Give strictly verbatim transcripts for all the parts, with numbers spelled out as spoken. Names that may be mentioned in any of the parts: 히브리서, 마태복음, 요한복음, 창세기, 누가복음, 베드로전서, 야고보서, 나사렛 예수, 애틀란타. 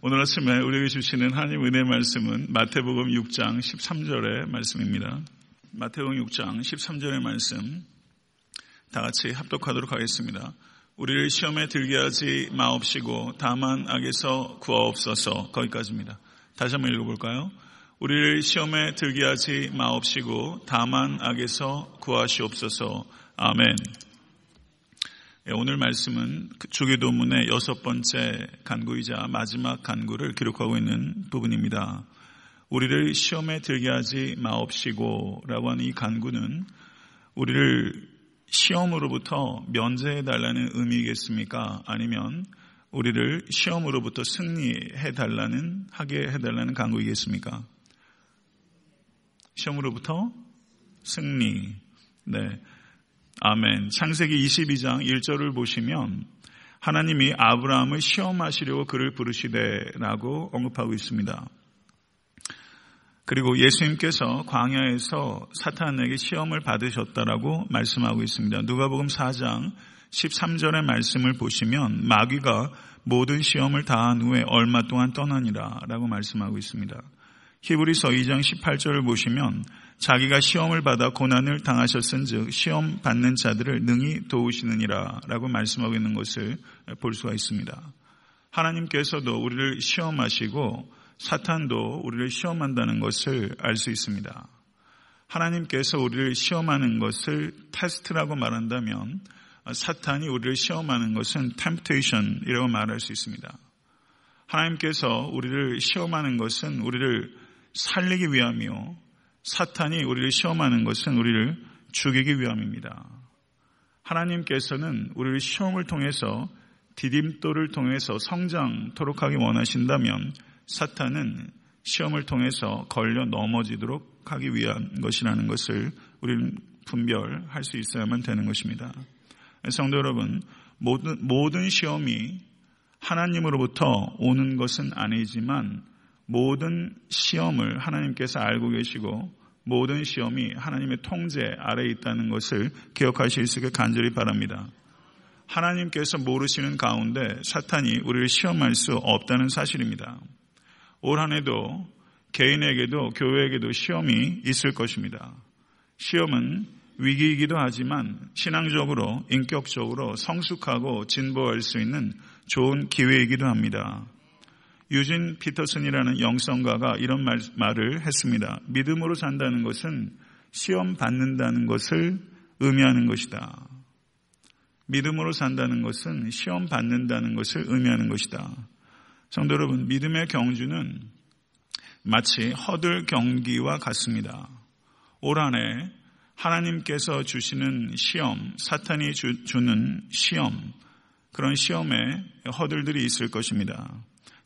오늘 아침에 우리에게 주시는 하나님 은혜의 말씀은 마태복음 육 장 십삼 절의 말씀입니다. 마태복음 육 장 십삼 절의 말씀 다 같이 합독하도록 하겠습니다. 우리를 시험에 들게 하지 마옵시고 다만 악에서 구하옵소서. 거기까지입니다. 다시 한번 읽어볼까요? 우리를 시험에 들게 하지 마옵시고 다만 악에서 구하시옵소서. 아멘. 오늘 말씀은 주기도문의 여섯 번째 간구이자 마지막 간구를 기록하고 있는 부분입니다. 우리를 시험에 들게 하지 마옵시고 라고 하는 이 간구는 우리를 시험으로부터 면제해달라는 의미겠습니까? 아니면 우리를 시험으로부터 승리해달라는, 하게 해달라는 간구이겠습니까? 시험으로부터 승리. 네. 아멘. 창세기 이십이 장 일 절을 보시면 하나님이 아브라함을 시험하시려고 그를 부르시되라고 언급하고 있습니다. 그리고 예수님께서 광야에서 사탄에게 시험을 받으셨다라고 말씀하고 있습니다. 누가복음 사 장 십삼 절의 말씀을 보시면 마귀가 모든 시험을 다한 후에 얼마 동안 떠나니라 라고 말씀하고 있습니다. 히브리서 이 장 십팔 절을 보시면 자기가 시험을 받아 고난을 당하셨은 즉 시험 받는 자들을 능히 도우시느니라 라고 말씀하고 있는 것을 볼 수가 있습니다. 하나님께서도 우리를 시험하시고 사탄도 우리를 시험한다는 것을 알 수 있습니다. 하나님께서 우리를 시험하는 것을 테스트라고 말한다면 사탄이 우리를 시험하는 것은 템프테이션이라고 말할 수 있습니다. 하나님께서 우리를 시험하는 것은 우리를 살리기 위함이요 사탄이 우리를 시험하는 것은 우리를 죽이기 위함입니다. 하나님께서는 우리를 시험을 통해서 디딤돌을 통해서 성장토록 하기 원하신다면 사탄은 시험을 통해서 걸려 넘어지도록 하기 위한 것이라는 것을 우리는 분별할 수 있어야만 되는 것입니다. 성도 여러분, 모든, 모든 시험이 하나님으로부터 오는 것은 아니지만 모든 시험을 하나님께서 알고 계시고 모든 시험이 하나님의 통제 아래에 있다는 것을 기억하실 수 있게 간절히 바랍니다. 하나님께서 모르시는 가운데 사탄이 우리를 시험할 수 없다는 사실입니다. 올 한 해도 개인에게도 교회에게도 시험이 있을 것입니다. 시험은 위기이기도 하지만 신앙적으로 인격적으로 성숙하고 진보할 수 있는 좋은 기회이기도 합니다. 유진 피터슨이라는 영성가가 이런 말, 말을 했습니다. 믿음으로 산다는 것은 시험 받는다는 것을 의미하는 것이다. 믿음으로 산다는 것은 시험 받는다는 것을 의미하는 것이다. 성도 여러분, 믿음의 경주는 마치 허들 경기와 같습니다. 올 한 해 하나님께서 주시는 시험, 사탄이 주, 주는 시험, 그런 시험에 허들들이 있을 것입니다.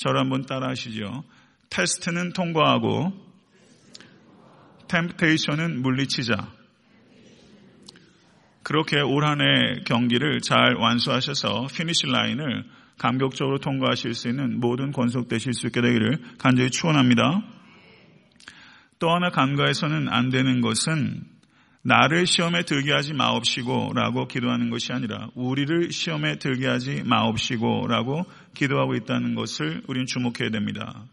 저를 한번 따라 하시죠. 테스트는 통과하고 템프테이션은 물리치자. 그렇게 올 한 해 경기를 잘 완수하셔서 피니시 라인을 감격적으로 통과하실 수 있는 모든 권속되실 수 있게 되기를 간절히 축원합니다. 또 하나 간과해서는 안 되는 것은 나를 시험에 들게 하지 마옵시고 라고 기도하는 것이 아니라 우리를 시험에 들게 하지 마옵시고 라고 기도하고 있다는 것을 우리는 주목해야 됩니다.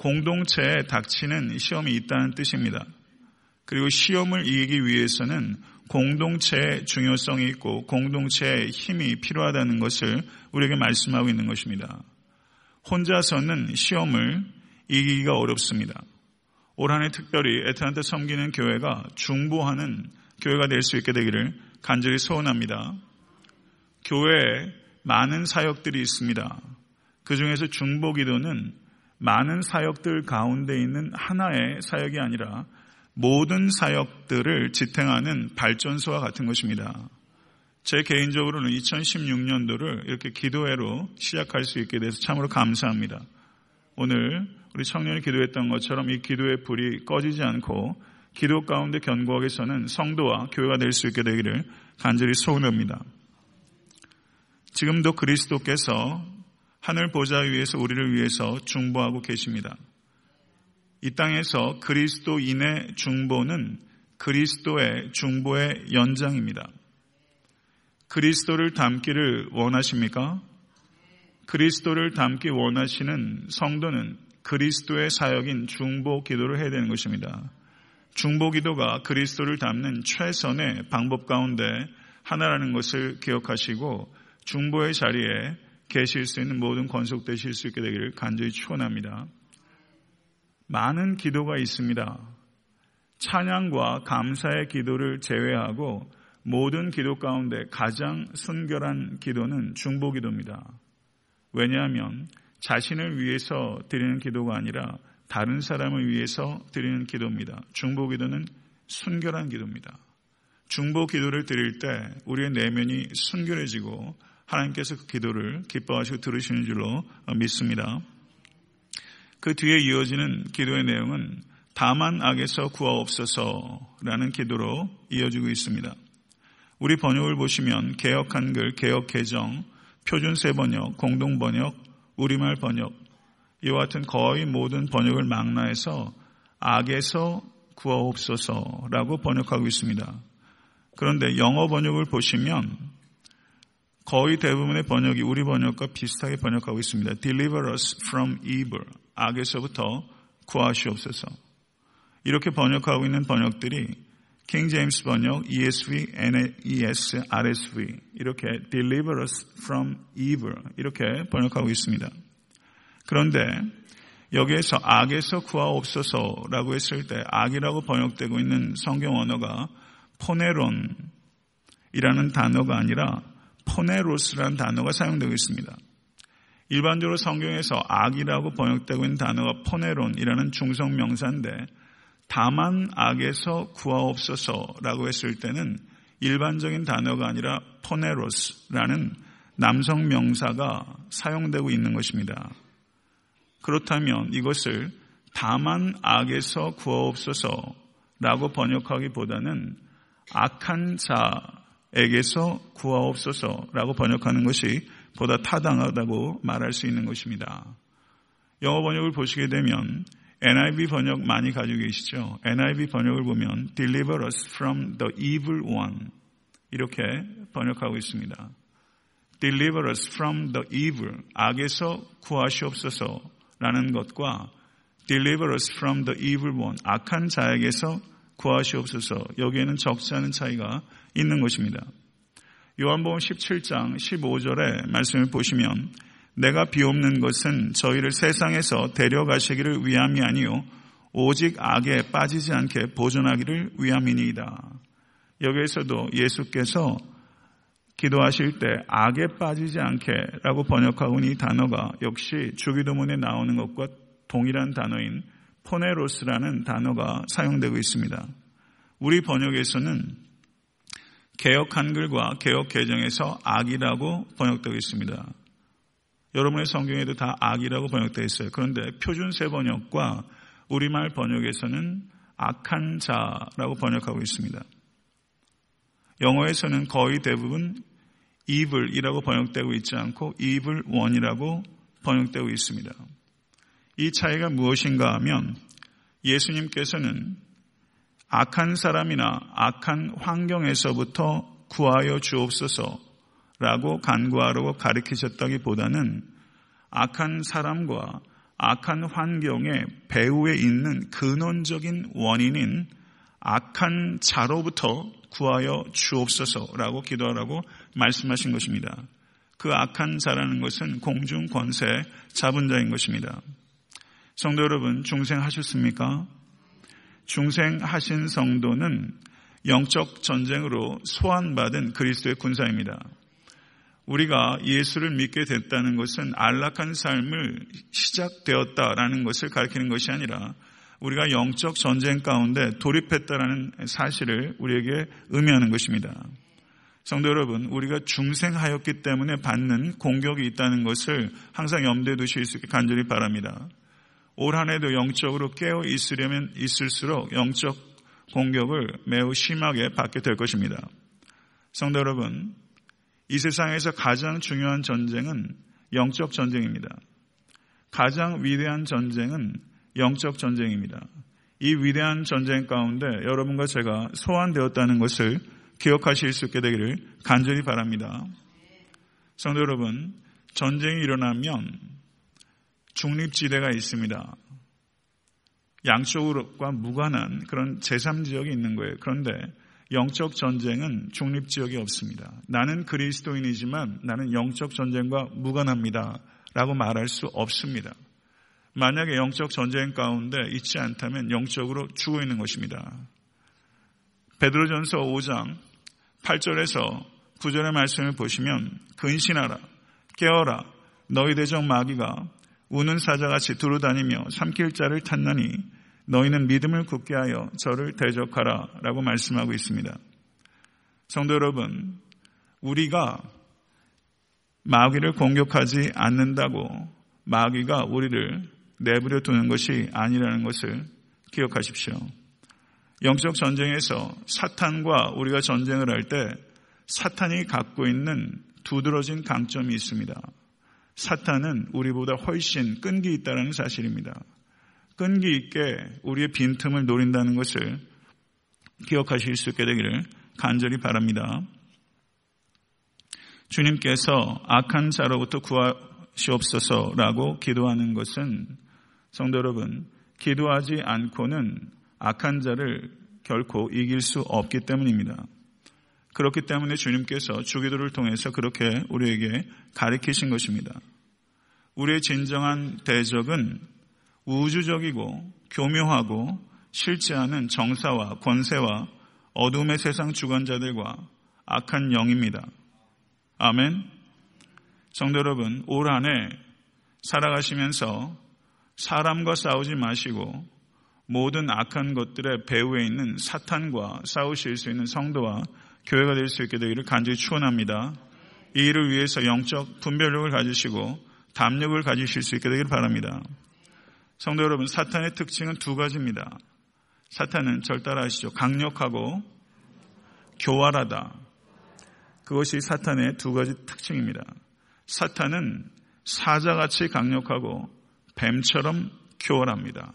공동체에 닥치는 시험이 있다는 뜻입니다. 그리고 시험을 이기기 위해서는 공동체의 중요성이 있고 공동체의 힘이 필요하다는 것을 우리에게 말씀하고 있는 것입니다. 혼자서는 시험을 이기기가 어렵습니다. 올 한 해 특별히 애틀란타 섬기는 교회가 중보하는 교회가 될 수 있게 되기를 간절히 소원합니다. 교회에 많은 사역들이 있습니다. 그 중에서 중보기도는 많은 사역들 가운데 있는 하나의 사역이 아니라 모든 사역들을 지탱하는 발전소와 같은 것입니다. 제 개인적으로는 이천십육 년도를 이렇게 기도회로 시작할 수 있게 돼서 참으로 감사합니다. 오늘 우리 청년이 기도했던 것처럼 이 기도의 불이 꺼지지 않고 기도 가운데 견고하게 서는 성도와 교회가 될 수 있게 되기를 간절히 소원합니다. 지금도 그리스도께서 하늘 보좌 위에서 우리를 위해서 중보하고 계십니다. 이 땅에서 그리스도인의 중보는 그리스도의 중보의 연장입니다. 그리스도를 닮기를 원하십니까? 그리스도를 닮기 원하시는 성도는 그리스도의 사역인 중보 기도를 해야 되는 것입니다. 중보 기도가 그리스도를 닮는 최선의 방법 가운데 하나라는 것을 기억하시고 중보의 자리에 계실 수 있는 모든 권속되실 수 있게 되기를 간절히 축원합니다. 많은 기도가 있습니다. 찬양과 감사의 기도를 제외하고 모든 기도 가운데 가장 순결한 기도는 중보 기도입니다. 왜냐하면 자신을 위해서 드리는 기도가 아니라 다른 사람을 위해서 드리는 기도입니다. 중보 기도는 순결한 기도입니다. 중보 기도를 드릴 때 우리의 내면이 순결해지고 하나님께서 그 기도를 기뻐하시고 들으시는 줄로 믿습니다. 그 뒤에 이어지는 기도의 내용은 다만 악에서 구하옵소서라는 기도로 이어지고 있습니다. 우리 번역을 보시면 개역 한글, 개역 개정, 표준 새 번역, 공동 번역, 우리말 번역 이와 같은 거의 모든 번역을 망라해서 악에서 구하옵소서라고 번역하고 있습니다. 그런데 영어 번역을 보시면 거의 대부분의 번역이 우리 번역과 비슷하게 번역하고 있습니다. Deliver us from evil. 악에서부터 구하시옵소서. 이렇게 번역하고 있는 번역들이 킹 제임스 번역, 이에스브이, 엔 이에스, 알 에스 브이 이렇게 Deliver us from evil 이렇게 번역하고 있습니다. 그런데 여기에서 악에서 구하옵소서라고 했을 때 악이라고 번역되고 있는 성경 언어가 포네론이라는 단어가 아니라 포네로스라는 단어가 사용되고 있습니다. 일반적으로 성경에서 악이라고 번역되고 있는 단어가 포네론이라는 중성명사인데 다만 악에서 구하옵소서라고 했을 때는 일반적인 단어가 아니라 포네로스라는 남성명사가 사용되고 있는 것입니다. 그렇다면 이것을 다만 악에서 구하옵소서라고 번역하기보다는 악한 자에게서 구하옵소서라고 번역하는 것이 보다 타당하다고 말할 수 있는 것입니다. 영어 번역을 보시게 되면 엔 아이 브이 번역 많이 가지고 계시죠? 엔 아이 브이 번역을 보면 Deliver us from the evil one 이렇게 번역하고 있습니다. Deliver us from the evil, 악에서 구하시옵소서라는 것과 Deliver us from the evil one, 악한 자에게서 구하시옵소서, 여기에는 적지 않은 차이가 있는 것입니다. 요한복음 십칠 장 십오 절의 말씀을 보시면 내가 비옵는 것은 저희를 세상에서 데려가시기를 위함이 아니요 오직 악에 빠지지 않게 보존하기를 위함이니이다. 여기에서도 예수께서 기도하실 때 악에 빠지지 않게 라고 번역하고 있는 이 단어가 역시 주기도문에 나오는 것과 동일한 단어인 포네로스라는 단어가 사용되고 있습니다. 우리 번역에서는 개역 한글과 개역 개정에서 악이라고 번역되고 있습니다. 여러분의 성경에도 다 악이라고 번역되어 있어요. 그런데 표준 새 번역과 우리말 번역에서는 악한 자라고 번역하고 있습니다. 영어에서는 거의 대부분 evil이라고 번역되고 있지 않고 evil one이라고 번역되고 있습니다. 이 차이가 무엇인가 하면 예수님께서는 악한 사람이나 악한 환경에서부터 구하여 주옵소서라고 간구하라고 가르치셨다기보다는 악한 사람과 악한 환경의 배후에 있는 근원적인 원인인 악한 자로부터 구하여 주옵소서라고 기도하라고 말씀하신 것입니다. 그 악한 자라는 것은 공중 권세 잡은 자인 것입니다. 성도 여러분, 중생하셨습니까? 중생하신 성도는 영적 전쟁으로 소환받은 그리스도의 군사입니다. 우리가 예수를 믿게 됐다는 것은 안락한 삶을 시작되었다라는 것을 가리키는 것이 아니라 우리가 영적 전쟁 가운데 돌입했다라는 사실을 우리에게 의미하는 것입니다. 성도 여러분, 우리가 중생하였기 때문에 받는 공격이 있다는 것을 항상 염두에 두실 수 있게 간절히 바랍니다. 올 한 해도 영적으로 깨어 있으려면 있을수록 영적 공격을 매우 심하게 받게 될 것입니다. 성도 여러분, 이 세상에서 가장 중요한 전쟁은 영적 전쟁입니다. 가장 위대한 전쟁은 영적 전쟁입니다. 이 위대한 전쟁 가운데 여러분과 제가 소환되었다는 것을 기억하실 수 있게 되기를 간절히 바랍니다. 성도 여러분, 전쟁이 일어나면 중립지대가 있습니다. 양쪽과 무관한 그런 제삼 지역이 있는 거예요. 그런데 영적 전쟁은 중립지역이 없습니다. 나는 그리스도인이지만 나는 영적 전쟁과 무관합니다 라고 말할 수 없습니다. 만약에 영적 전쟁 가운데 있지 않다면 영적으로 죽어 있는 것입니다. 베드로전서 오 장 팔 절에서 구 절의 말씀을 보시면 근신하라, 깨어라, 너희 대적 마귀가 우는 사자같이 두루다니며 삼킬 자를 찾나니 너희는 믿음을 굳게 하여 저를 대적하라 라고 말씀하고 있습니다. 성도 여러분, 우리가 마귀를 공격하지 않는다고 마귀가 우리를 내버려 두는 것이 아니라는 것을 기억하십시오. 영적 전쟁에서 사탄과 우리가 전쟁을 할 때 사탄이 갖고 있는 두드러진 강점이 있습니다. 사탄은 우리보다 훨씬 끈기 있다는 사실입니다. 끈기 있게 우리의 빈틈을 노린다는 것을 기억하실 수 있게 되기를 간절히 바랍니다. 주님께서 악한 자로부터 구하시옵소서라고 기도하는 것은 성도 여러분, 기도하지 않고는 악한 자를 결코 이길 수 없기 때문입니다. 그렇기 때문에 주님께서 주기도를 통해서 그렇게 우리에게 가르치신 것입니다. 우리의 진정한 대적은 우주적이고 교묘하고 싫지 않은 정사와 권세와 어둠의 세상 주관자들과 악한 영입니다. 아멘. 성도 여러분, 올 한 해 살아가시면서 사람과 싸우지 마시고 모든 악한 것들의 배후에 있는 사탄과 싸우실 수 있는 성도와 교회가 될 수 있게 되기를 간절히 축원합니다. 이 일을 위해서 영적 분별력을 가지시고 담력을 가지실 수 있게 되기를 바랍니다. 성도 여러분, 사탄의 특징은 두 가지입니다. 사탄은 절 따라 하시죠. 강력하고 교활하다. 그것이 사탄의 두 가지 특징입니다. 사탄은 사자같이 강력하고 뱀처럼 교활합니다.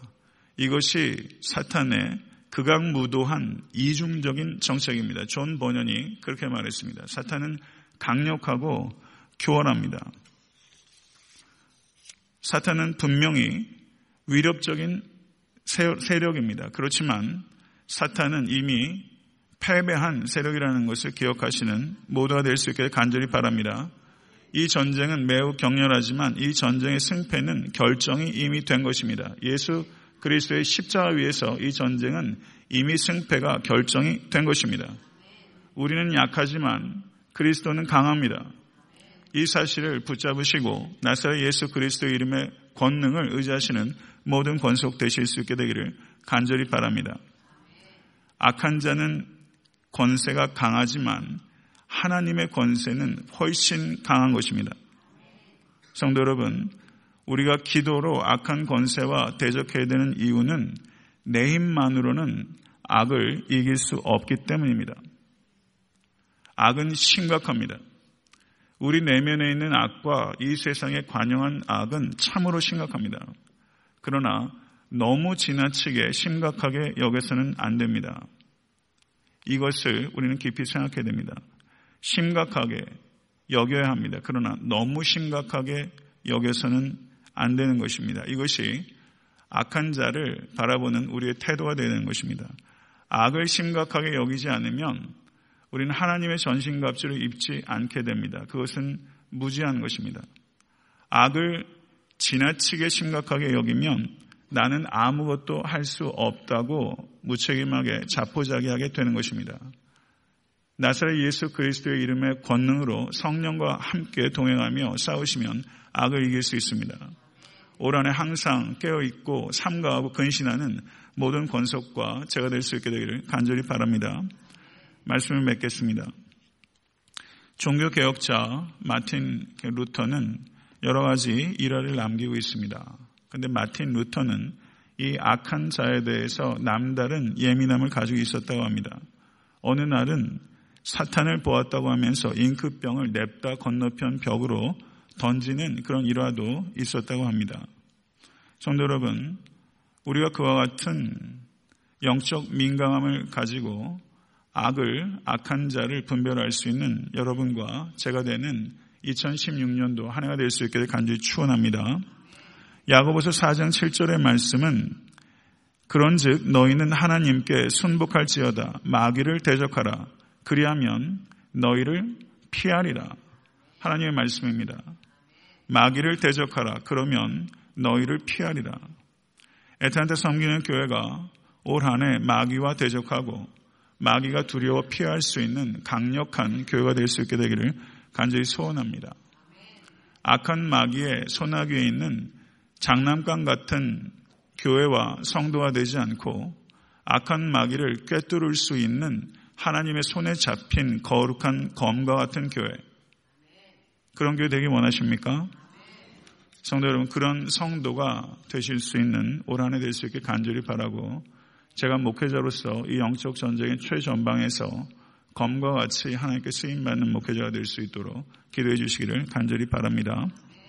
이것이 사탄의 극악무도한 이중적인 정책입니다. 존 버년이 그렇게 말했습니다. 사탄은 강력하고 교활합니다. 사탄은 분명히 위력적인 세력입니다. 그렇지만 사탄은 이미 패배한 세력이라는 것을 기억하시는 모두가 될 수 있게 간절히 바랍니다. 이 전쟁은 매우 격렬하지만 이 전쟁의 승패는 결정이 이미 된 것입니다. 예수 그리스도의 십자가 위에서 이 전쟁은 이미 승패가 결정이 된 것입니다. 우리는 약하지만 그리스도는 강합니다. 이 사실을 붙잡으시고 나사렛 예수 그리스도의 이름의 권능을 의지하시는 모든 권속되실 수 있게 되기를 간절히 바랍니다. 악한 자는 권세가 강하지만 하나님의 권세는 훨씬 강한 것입니다. 성도 여러분, 우리가 기도로 악한 권세와 대적해야 되는 이유는 내 힘만으로는 악을 이길 수 없기 때문입니다. 악은 심각합니다. 우리 내면에 있는 악과 이 세상에 관영한 악은 참으로 심각합니다. 그러나 너무 지나치게 심각하게 여겨서는 안 됩니다. 이것을 우리는 깊이 생각해야 됩니다. 심각하게 여겨야 합니다. 그러나 너무 심각하게 여겨서는 안 되는 것입니다. 이것이 악한 자를 바라보는 우리의 태도가 되는 것입니다. 악을 심각하게 여기지 않으면 우리는 하나님의 전신갑주를 입지 않게 됩니다. 그것은 무지한 것입니다. 악을 지나치게 심각하게 여기면 나는 아무것도 할 수 없다고 무책임하게 자포자기하게 되는 것입니다. 나사렛 예수 그리스도의 이름의 권능으로 성령과 함께 동행하며 싸우시면 악을 이길 수 있습니다. 올 한 해 항상 깨어있고 삼가하고 근신하는 모든 권속과 제가 될 수 있게 되기를 간절히 바랍니다. 말씀을 맺겠습니다. 종교개혁자 마틴 루터는 여러 가지 일화를 남기고 있습니다. 그런데 마틴 루터는 이 악한 자에 대해서 남다른 예민함을 가지고 있었다고 합니다. 어느 날은 사탄을 보았다고 하면서 잉크병을 냅다 건너편 벽으로 던지는 그런 일화도 있었다고 합니다. 성도 여러분, 우리가 그와 같은 영적 민감함을 가지고 악을, 악한 자를 분별할 수 있는 여러분과 제가 되는 이천십육 년도 한 해가 될 수 있기를 간절히 축원합니다. 야고보서 사 장 칠 절의 말씀은 그런즉 너희는 하나님께 순복할지어다 마귀를 대적하라 그리하면 너희를 피하리라. 하나님의 말씀입니다. 마귀를 대적하라 그러면 너희를 피하리라. 애타한테 섬기는 교회가 올 한 해 마귀와 대적하고 마귀가 두려워 피할 수 있는 강력한 교회가 될 수 있게 되기를 간절히 소원합니다. 악한 마귀의 소나귀에 있는 장난감 같은 교회와 성도가 되지 않고 악한 마귀를 꿰뚫을 수 있는 하나님의 손에 잡힌 거룩한 검과 같은 교회, 그런 교회 되기 원하십니까? 성도 여러분, 그런 성도가 되실 수 있는 올 한 해 될 수 있게 간절히 바라고, 제가 목회자로서 이 영적 전쟁의 최전방에서 검과 같이 하나님께 쓰임받는 목회자가 될 수 있도록 기도해 주시기를 간절히 바랍니다.